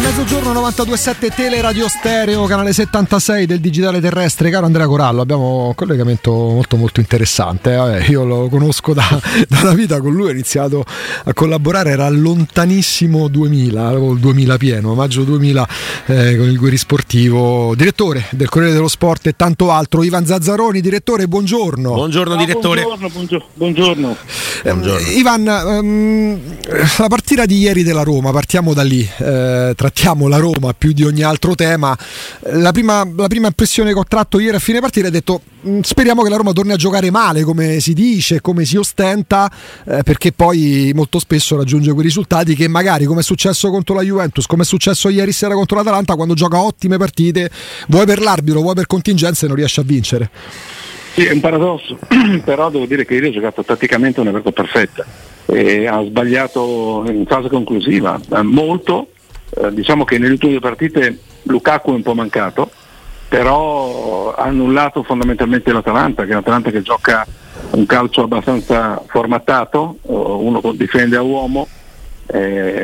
A mezzogiorno 92.7 Teleradio Stereo, canale 76 del digitale terrestre. Caro Andrea Corallo, abbiamo un collegamento molto molto interessante. Vabbè, io lo conosco da una vita, con lui ho iniziato a collaborare, era lontanissimo 2000, avevo il 2000 pieno, maggio 2000, con il Guerisportivo. Direttore del Corriere dello Sport e tanto altro, Ivan Zazzaroni. Direttore, buongiorno. Buongiorno direttore. Buongiorno. Ivan, la partita di ieri della Roma, partiamo da lì. Trattiamo la Roma più di ogni altro tema. La prima impressione che ho tratto ieri a fine partita è detto: speriamo che la Roma torni a giocare male, come si dice, come si ostenta, perché poi molto spesso raggiunge quei risultati che magari, come è successo contro la Juventus, come è successo ieri sera contro l'Atalanta, quando gioca ottime partite, vuoi per l'arbitro, vuoi per contingenze, non riesce a vincere. Sì, è un paradosso, però devo dire che ieri ho giocato tatticamente una partita perfetta e ha sbagliato in fase conclusiva molto. Diciamo che nelle ultime due partite Lukaku è un po' mancato, però ha annullato fondamentalmente l'Atalanta, che è un'Atalanta che gioca un calcio abbastanza formattato, uno difende a uomo,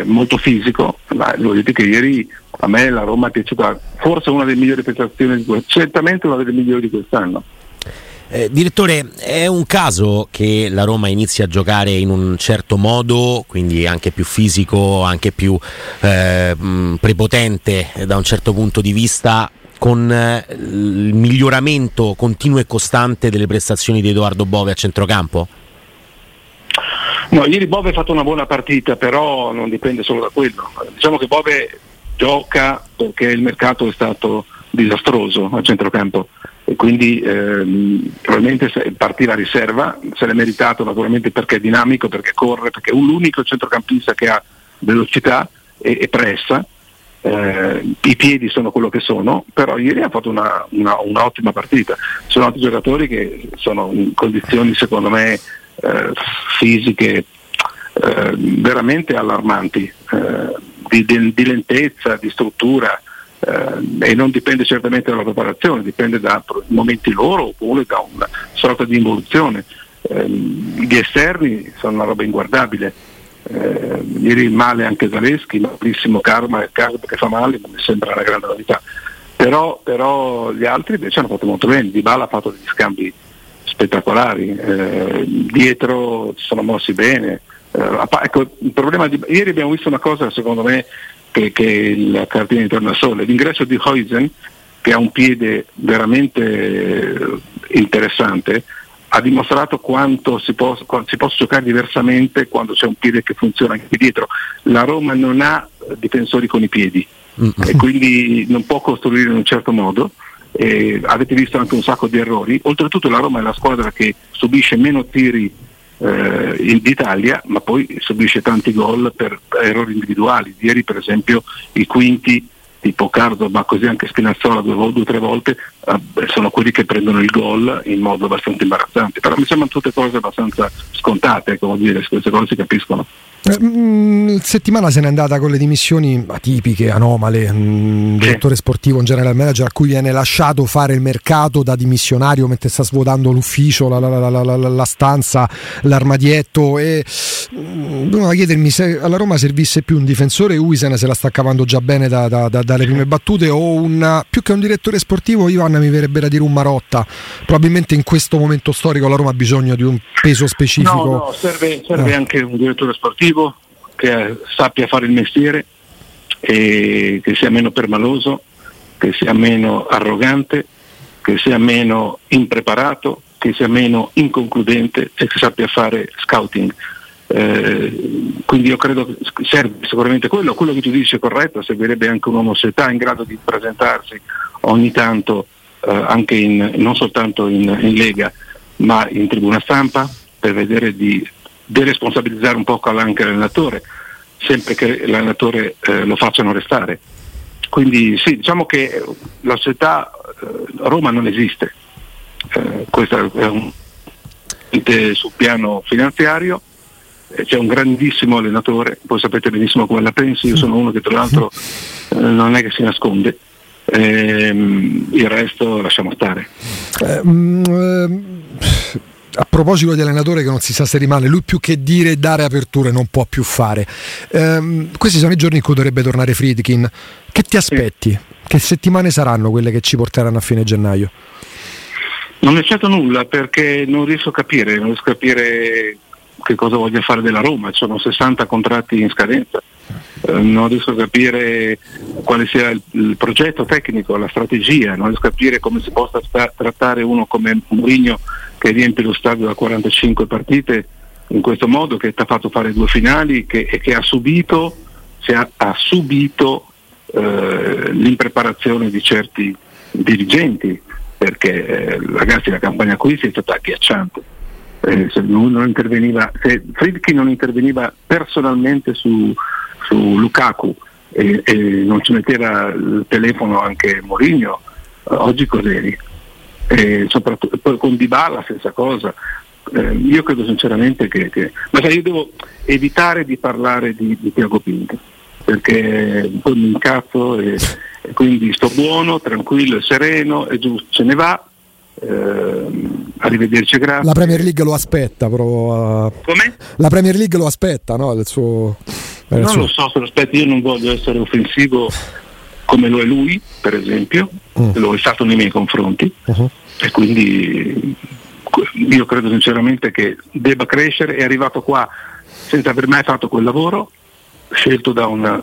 molto fisico. Ma lo dite che ieri a me la Roma è piaciuta, forse una delle migliori prestazioni di quest'anno, certamente una delle migliori di quest'anno. Direttore, è un caso che la Roma inizi a giocare in un certo modo, quindi anche più fisico, anche più prepotente da un certo punto di vista, con il miglioramento continuo e costante delle prestazioni di Edoardo Bove a centrocampo? No, ieri Bove ha fatto una buona partita, però non dipende solo da quello. Diciamo che Bove gioca perché il mercato è stato disastroso a centrocampo, e quindi probabilmente partire a riserva, se l'è meritato naturalmente, perché è dinamico, perché corre, perché è l'unico centrocampista che ha velocità e pressa, i piedi sono quello che sono, però ieri ha fatto una ottima partita. Sono altri giocatori che sono in condizioni secondo me fisiche veramente allarmanti, di lentezza, di struttura. E non dipende certamente dalla preparazione, dipende da momenti loro oppure da una sorta di involuzione. Gli esterni sono una roba inguardabile. Ieri male anche Zaleschi, malissimo Cardo che fa male, non mi sembra una grande novità, però gli altri invece hanno fatto molto bene. Dybala ha fatto degli scambi spettacolari, dietro si sono mossi bene. Ecco, il problema di ieri, abbiamo visto una cosa secondo me che il cartellino intorno al sole, l'ingresso di Hojbjerg, che ha un piede veramente interessante, ha dimostrato quanto si possa giocare diversamente quando c'è un piede che funziona anche dietro. La Roma non ha difensori con i piedi, e quindi non può costruire in un certo modo, e avete visto anche un sacco di errori. Oltretutto la Roma è la squadra che subisce meno tiri d'Italia, ma poi subisce tanti gol per errori individuali. Ieri per esempio i quinti tipo Cardo, ma così anche Spinazzola due o tre volte, sono quelli che prendono il gol in modo abbastanza imbarazzante. Però mi sembrano tutte cose abbastanza scontate, come dire, queste cose si capiscono. Settimana se n'è andata con le dimissioni atipiche, anomale, direttore sportivo, un general manager a cui viene lasciato fare il mercato da dimissionario mentre sta svuotando l'ufficio, la stanza, l'armadietto, e a chiedermi se alla Roma servisse più un difensore. Huijsen se la sta cavando già bene dalle prime battute, o più che un direttore sportivo, Ivan, mi verrebbe da dire un Marotta. Probabilmente in questo momento storico la Roma ha bisogno di un peso specifico. No, serve anche un direttore sportivo che sappia fare il mestiere, e che sia meno permaloso, che sia meno arrogante, che sia meno impreparato, che sia meno inconcludente e che sappia fare scouting. Quindi io credo che serve sicuramente quello che tu dici è corretto. Servirebbe anche un uomo società in grado di presentarsi ogni tanto, anche non soltanto in Lega, ma in tribuna stampa, per vedere di deresponsabilizzare un po' anche l'allenatore, sempre che l'allenatore lo facciano restare. Quindi sì, diciamo che la società Roma non esiste, questo è sul piano finanziario. C'è un grandissimo allenatore, voi sapete benissimo come la pensi, io sono uno che tra l'altro non è che si nasconde, il resto lasciamo stare. a proposito di allenatore che non si sa se rimane, lui più che dire dare aperture non può più fare. Questi sono i giorni in cui dovrebbe tornare Friedkin. Che ti aspetti? Sì. Che settimane saranno quelle che ci porteranno a fine gennaio? Non è certo nulla, perché non riesco a capire che cosa voglia fare della Roma. Ci sono 60 contratti in scadenza, non riesco a capire quale sia il progetto tecnico, la strategia, non riesco a capire come si possa trattare uno come Mourinho, che riempie lo stadio da 45 partite in questo modo, che ti ha fatto fare 2 finali e che ha subito l'impreparazione di certi dirigenti, perché ragazzi, la campagna acquisti è stata agghiacciante. Se Friedkin non interveniva personalmente su Lukaku e non ci metteva il telefono anche Mourinho, oggi cos'eri? Soprattutto poi con Dybala stessa cosa. Io credo sinceramente io devo evitare di parlare di Tiago Pinto, perché poi mi incazzo e quindi sto buono, tranquillo e sereno, e giusto, se ne va. Arrivederci, grazie. La Premier League lo aspetta, però. Come? La Premier League lo aspetta, no? Lo so se lo aspetta. Io non voglio essere offensivo come lo è lui, per esempio. Lo è stato nei miei confronti. E quindi io credo sinceramente che debba crescere. È arrivato qua senza aver mai fatto quel lavoro, scelto da un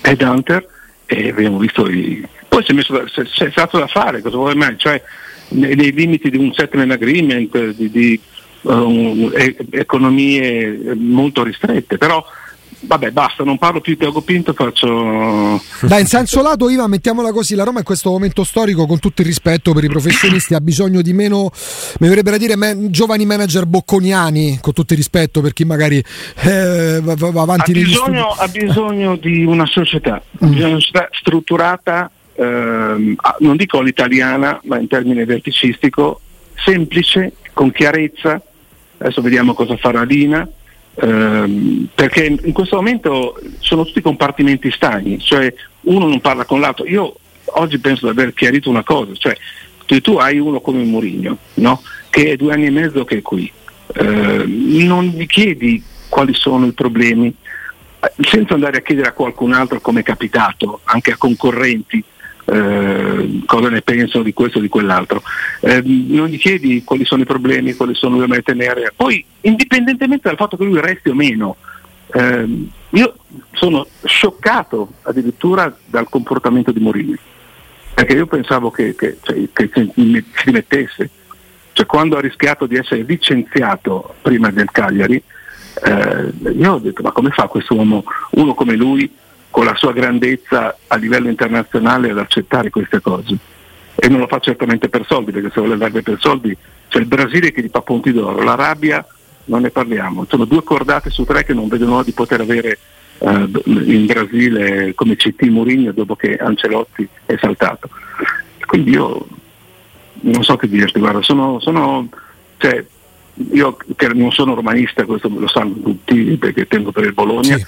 headhunter, e abbiamo visto poi c'è stato da fare, cosa vuoi mai? Cioè, nei limiti di un settlement agreement, di economie molto ristrette, però vabbè, basta, non parlo più di Tiago Pinto, faccio... Dai, in senso lato, Ivan, mettiamola così, la Roma in questo momento storico, con tutto il rispetto per i professionisti, ha bisogno di meno, mi verrebbero a dire, giovani manager bocconiani, con tutto il rispetto per chi magari va avanti. Ha bisogno di una società, strutturata, non dico all'italiana, ma in termine verticistico, semplice, con chiarezza. Adesso vediamo cosa farà Lina, perché in questo momento sono tutti compartimenti stagni, cioè uno non parla con l'altro. Io oggi penso di aver chiarito una cosa, cioè tu hai uno come Mourinho, no? Che è 2 anni e mezzo che è qui, non gli chiedi quali sono i problemi, senza andare a chiedere a qualcun altro, come è capitato anche a concorrenti, cosa ne penso di questo o di quell'altro, non gli chiedi quali sono i problemi, quali sono le mete nere, poi indipendentemente dal fatto che lui resti o meno. Io sono scioccato addirittura dal comportamento di Mourinho, perché io pensavo che si mettesse, cioè quando ha rischiato di essere licenziato prima del Cagliari, io ho detto, ma come fa questo uomo, uno come lui con la sua grandezza a livello internazionale, ad accettare queste cose? E non lo fa certamente per soldi, perché se voleva per soldi c'è il Brasile che gli fa punti d'oro, l'Arabia non ne parliamo, sono 2 cordate su 3 che non vedono l'ora di poter avere in Brasile come CT Mourinho, dopo che Ancelotti è saltato. Quindi io non so che dirti, guarda, sono io che non sono romanista, questo lo sanno tutti perché tengo per il Bologna, sì.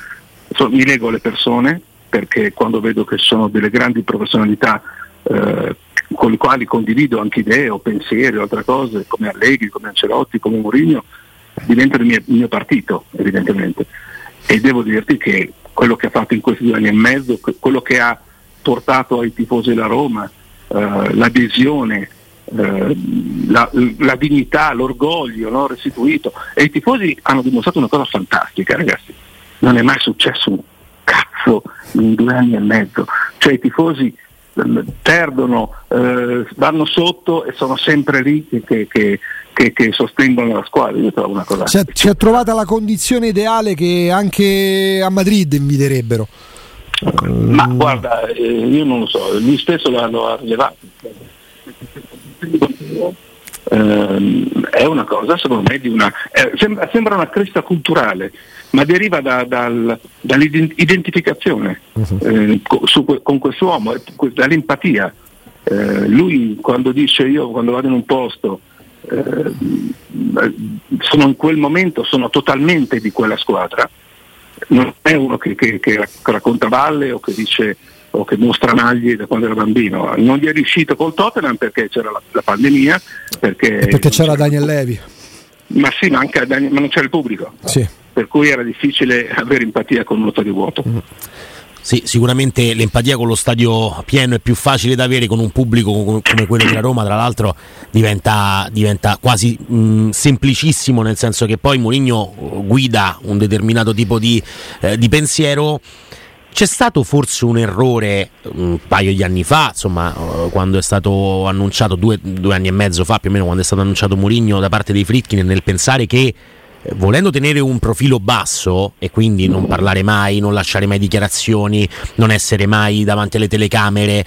Mi lego alle persone, perché quando vedo che sono delle grandi professionalità con le quali condivido anche idee o pensieri o altre cose, come Allegri, come Ancelotti, come Mourinho, diventa il mio partito, evidentemente. E devo dirti che quello che ha fatto in questi 2 anni e mezzo, quello che ha portato ai tifosi della Roma, l'adesione, la dignità, l'orgoglio, no? Restituito, e i tifosi hanno dimostrato una cosa fantastica, ragazzi. Non è mai successo un cazzo in 2 anni e mezzo, cioè i tifosi perdono, vanno sotto e sono sempre lì che sostengono la squadra. Io trovo una cosa. Si è trovata la condizione ideale che anche a Madrid inviderebbero. Ma guarda, io non lo so, lui stesso l'hanno rilevato. È una cosa, secondo me, sembra una crescita culturale, ma deriva dall'identificazione con quest'uomo, dall'empatia. Lui quando dice, io quando vado in un posto sono in quel momento, sono totalmente di quella squadra, non è uno che racconta balle o che dice o che mostra maglie da quando era bambino. Non gli è riuscito col Tottenham perché c'era la pandemia, perché c'era Daniel Levy. Ma sì, ma non c'era il pubblico. Sì. Per cui era difficile avere empatia con uno stadio vuoto. Mm. Sì, sicuramente l'empatia con lo stadio pieno è più facile da avere, con un pubblico come quello della Roma, tra l'altro diventa quasi semplicissimo, nel senso che poi Mourinho guida un determinato tipo di pensiero. C'è stato forse un errore un paio di anni fa, insomma, quando è stato annunciato, due anni e mezzo fa più o meno, quando è stato annunciato Mourinho da parte dei Friedkin, nel pensare che, volendo tenere un profilo basso e quindi non parlare mai, non lasciare mai dichiarazioni, non essere mai davanti alle telecamere,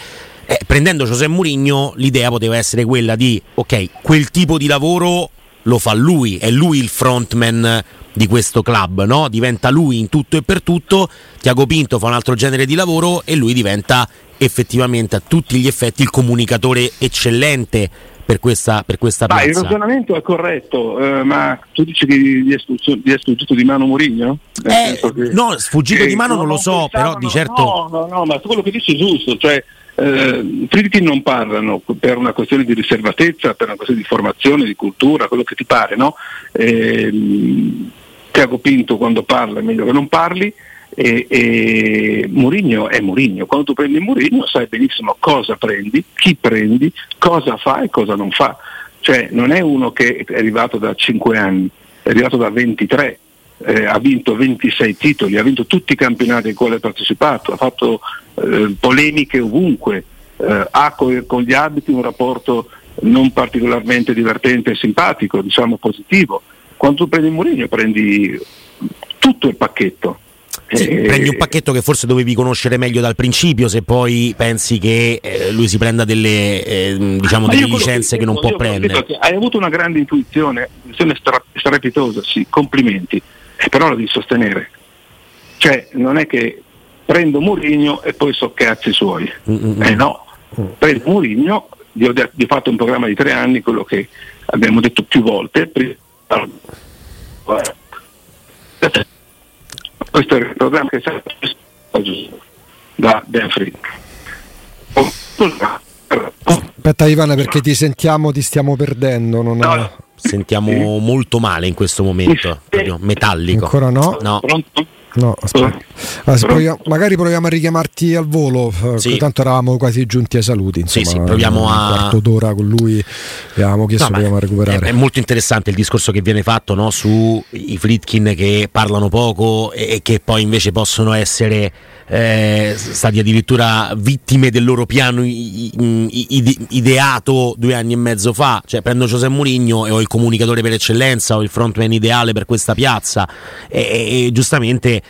prendendo José Mourinho l'idea poteva essere quella di, ok, quel tipo di lavoro lo fa lui, è lui il frontman di questo club, no? Diventa lui in tutto e per tutto, Tiago Pinto fa un altro genere di lavoro e lui diventa effettivamente a tutti gli effetti il comunicatore eccellente per questa piazza. Il ragionamento è corretto, ma tu dici che gli è sfuggito di mano Mourinho? No, sfuggito di mano non lo so, però di certo... No, ma quello che dici è giusto, cioè Friedkin non parlano per una questione di riservatezza, per una questione di formazione, di cultura, quello che ti pare, no? Tiago Pinto quando parla è meglio che non parli, e Mourinho è Mourinho. Quando tu prendi Mourinho sai benissimo cosa prendi, chi prendi, cosa fa e cosa non fa. Cioè non è uno che è arrivato da 5 anni, è arrivato da 23, ha vinto 26 titoli, ha vinto tutti i campionati ai quali ha partecipato, ha fatto polemiche ovunque, ha con gli arbitri un rapporto non particolarmente divertente e simpatico, diciamo positivo. Quando tu prendi Mourinho prendi tutto il pacchetto. Sì, prendi un pacchetto che forse dovevi conoscere meglio dal principio, se poi pensi che lui si prenda delle delle licenze che non può prendere. Hai avuto una grande intuizione strepitosa, sì, complimenti, però la devi sostenere. Cioè non è che prendo Mourinho e poi so cazzi suoi. No, prendo Mourinho, gli ho fatto un programma di 3 anni, quello che abbiamo detto più volte. Questo è il programma che serve da Dan Friedkin. Aspetta Ivana, perché ti sentiamo, ti stiamo perdendo. Sentiamo molto male in questo momento, proprio metallico. Ancora no? No. Pronto? No, aspetta. Allora, proviamo a richiamarti al volo. Sì. Tanto eravamo quasi giunti ai saluti. Insomma, sì, proviamo a un quarto d'ora con lui. Abbiamo chiesto a recuperare. È molto interessante il discorso che viene fatto, no, su i Friedkin che parlano poco e che poi invece possono essere stati addirittura vittime del loro piano ideato 2 anni e mezzo fa. Cioè prendo José Mourinho e ho il comunicatore per eccellenza, ho il frontman ideale per questa piazza, e giustamente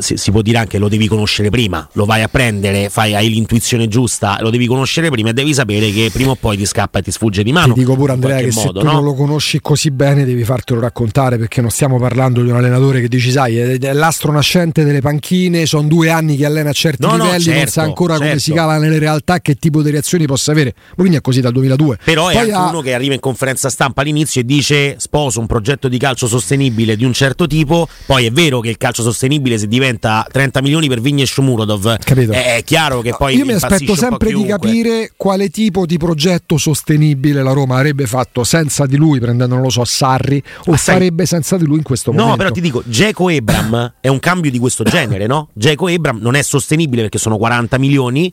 si può dire anche lo devi conoscere prima, lo vai a prendere, hai l'intuizione giusta, lo devi conoscere prima e devi sapere che prima o poi ti scappa e ti sfugge di mano. Ti dico pure Andrea che se tu non lo conosci così bene devi fartelo raccontare, perché non stiamo parlando di un allenatore che dici sai è l'astro nascente delle panchine, sono 2 anni che allena a certi livelli, certo, non sa ancora come si cala nelle realtà, che tipo di reazioni possa avere. Mourinho è così dal 2002. Però poi è anche uno che arriva in conferenza stampa all'inizio e dice sposo un progetto di calcio sostenibile di un certo tipo, poi è vero che il calcio sostenibile se diventa 30 milioni per Vigne e Shumurodov, capito, è chiaro che poi io mi aspetto sempre di capire quale tipo di progetto sostenibile la Roma avrebbe fatto senza di lui, prendendo non lo so Sarri, o farebbe senza di lui in questo momento. No, però ti dico Dzeko Ebram è un cambio di questo genere, no? Dzeko Ebram non è sostenibile perché sono 40 milioni,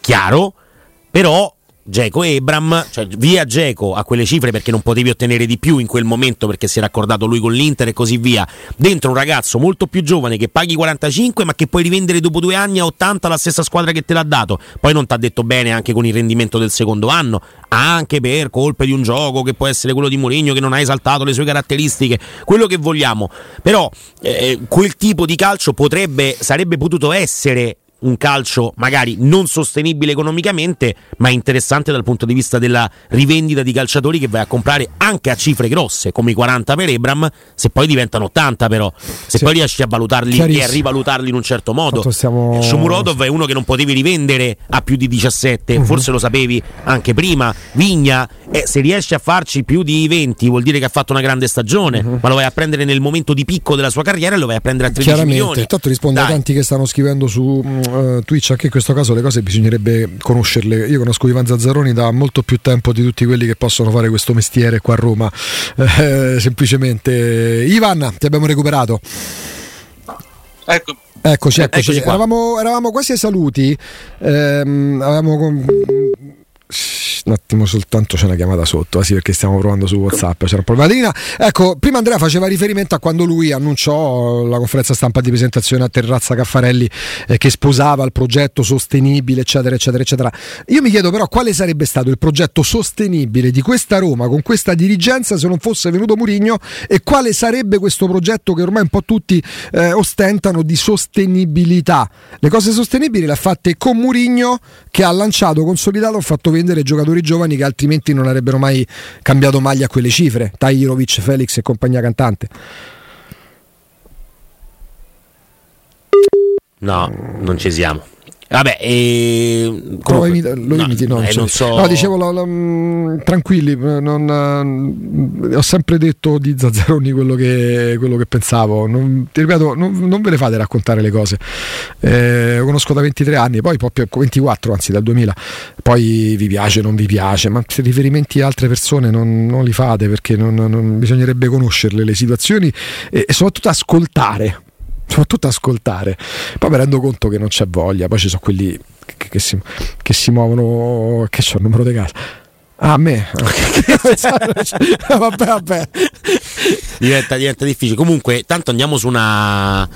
chiaro, però Dzeko e Ebram, cioè via Dzeko a quelle cifre perché non potevi ottenere di più in quel momento perché si era accordato lui con l'Inter e così via, dentro un ragazzo molto più giovane che paghi 45 ma che puoi rivendere dopo 2 anni a 80 alla stessa squadra che te l'ha dato, poi non t'ha detto bene anche con il rendimento del secondo anno, anche per colpe di un gioco che può essere quello di Mourinho che non ha esaltato le sue caratteristiche, quello che vogliamo, però quel tipo di calcio sarebbe potuto essere un calcio magari non sostenibile economicamente ma interessante dal punto di vista della rivendita di calciatori che vai a comprare anche a cifre grosse come i 40 per Ebram, se poi diventano 80, però se poi riesci a valutarli e a rivalutarli in un certo modo. Shumurodov è uno che non potevi rivendere a più di 17, forse lo sapevi anche prima. Vigna, se riesci a farci più di 20 vuol dire che ha fatto una grande stagione, ma lo vai a prendere nel momento di picco della sua carriera e lo vai a prendere a 13 milioni. Tanto rispondo a tanti che stanno scrivendo su Twitch, anche in questo caso le cose bisognerebbe conoscerle. Io conosco Ivan Zazzaroni da molto più tempo di tutti quelli che possono fare questo mestiere qua a Roma, semplicemente. Ivan, ti abbiamo recuperato. Ecco. Eccoci. Eravamo quasi ai saluti. Un attimo soltanto, c'è una chiamata sotto, sì, perché stiamo provando su WhatsApp, c'era un problema. Ecco, prima Andrea faceva riferimento a quando lui annunciò la conferenza stampa di presentazione a Terrazza Caffarelli, che sposava il progetto sostenibile, eccetera, eccetera, eccetera. Io mi chiedo però quale sarebbe stato il progetto sostenibile di questa Roma con questa dirigenza se non fosse venuto Mourinho, e quale sarebbe questo progetto che ormai un po' tutti ostentano di sostenibilità. Le cose sostenibili le ha fatte con Mourinho, che ha lanciato, consolidato, ha fatto vendere giocatori giovani che altrimenti non avrebbero mai cambiato maglia a quelle cifre, Tajirovic, Felix e compagnia cantante. No, non ci siamo. Vabbè, tranquilli, ho sempre detto di Zazzaroni quello che pensavo. Ti ripeto, non ve le fate raccontare le cose. Lo conosco da 23 anni, poi 24, anzi dal 2000. Poi vi piace, non vi piace, ma se riferimenti a altre persone non li fate, perché non bisognerebbe conoscerle le situazioni e soprattutto ascoltare. Poi mi rendo conto che non c'è voglia. Poi ci sono quelli che si muovono, che c'ho il numero di casa. Ah, a me? Vabbè. Diventa difficile. Comunque, tanto andiamo su una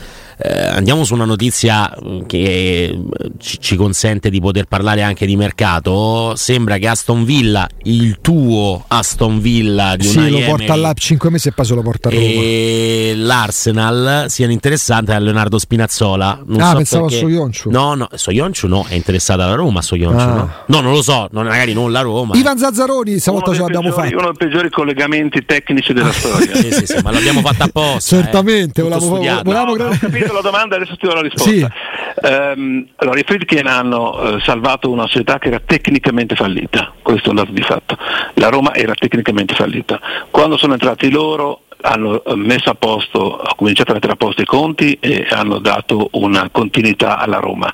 notizia che ci consente di poter parlare anche di mercato. Sembra che Aston Villa, il tuo Aston Villa di Unai Emery, lo porta là 5 mesi e poi se lo porta a Roma, e l'Arsenal siano interessanti a Leonardo Spinazzola. Pensavo perché... a Soyuncu. No, Soyuncu no, è interessata alla Roma Soyuncu, no, non lo so, magari non la Roma. Ivan Zazzaroni, stavolta ce l'abbiamo fatta. Uno dei peggiori collegamenti tecnici della storia. Sì, ma l'abbiamo fatta apposta. Certamente, volevamo la domanda, adesso ti do la risposta. Sì. Allora, i Friedkin hanno salvato una società che era tecnicamente fallita, questo è un dato di fatto. La Roma era tecnicamente fallita. Quando sono entrati loro hanno messo a posto, hanno cominciato a mettere a posto i conti e hanno dato una continuità alla Roma.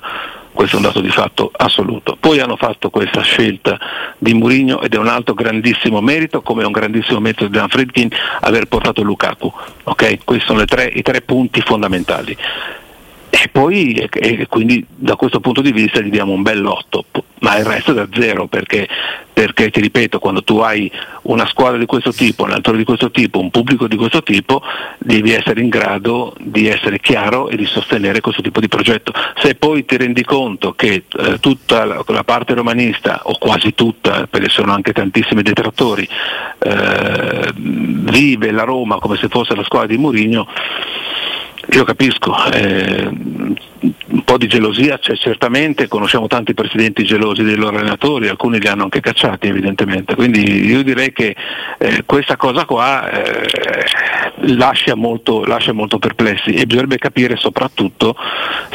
Questo è un dato di fatto assoluto. Poi hanno fatto questa scelta di Mourinho ed è un altro grandissimo merito, come è un grandissimo merito di Dan Friedkin aver portato Lukaku. Okay? Questi sono i tre punti fondamentali. E quindi da questo punto di vista gli diamo un bel lotto, ma il resto è da zero, perché ti ripeto, quando tu hai una squadra di questo tipo, un allenatore di questo tipo, un pubblico di questo tipo, devi essere in grado di essere chiaro e di sostenere questo tipo di progetto. Se poi ti rendi conto che tutta la parte romanista, o quasi tutta, perché sono anche tantissimi detrattori, vive la Roma come se fosse la squadra di Mourinho, io capisco, un po' di gelosia c'è certamente, conosciamo tanti presidenti gelosi dei loro allenatori, alcuni li hanno anche cacciati evidentemente, quindi io direi che questa cosa qua lascia molto perplessi, e bisognerebbe capire soprattutto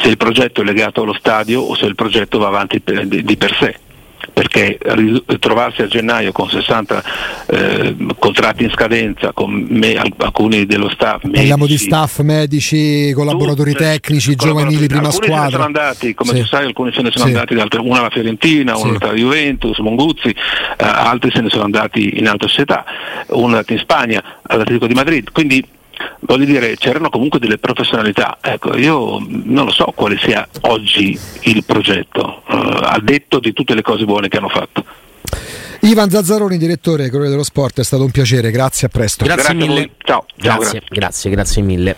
se il progetto è legato allo stadio o se il progetto va avanti di per sé. Perché trovarsi a gennaio con 60 contratti in scadenza, con alcuni dello staff, medici, parliamo di staff, medici, collaboratori tecnici, giovanili, prima alcuni squadra. Alcuni se ne sono andati, come tu sai, alcuni se ne sono andati, una alla Fiorentina, uno alla Juventus, Monguzzi, altri se ne sono andati in altre società, uno è andato in Spagna, all'Atletico di Madrid, quindi... voglio dire, c'erano comunque delle professionalità. Ecco, io non lo so quale sia oggi il progetto, a detto di tutte le cose buone che hanno fatto. Ivan Zazzaroni, direttore Corriere dello Sport, è stato un piacere, grazie, a presto. Grazie mille. Ciao. Grazie mille.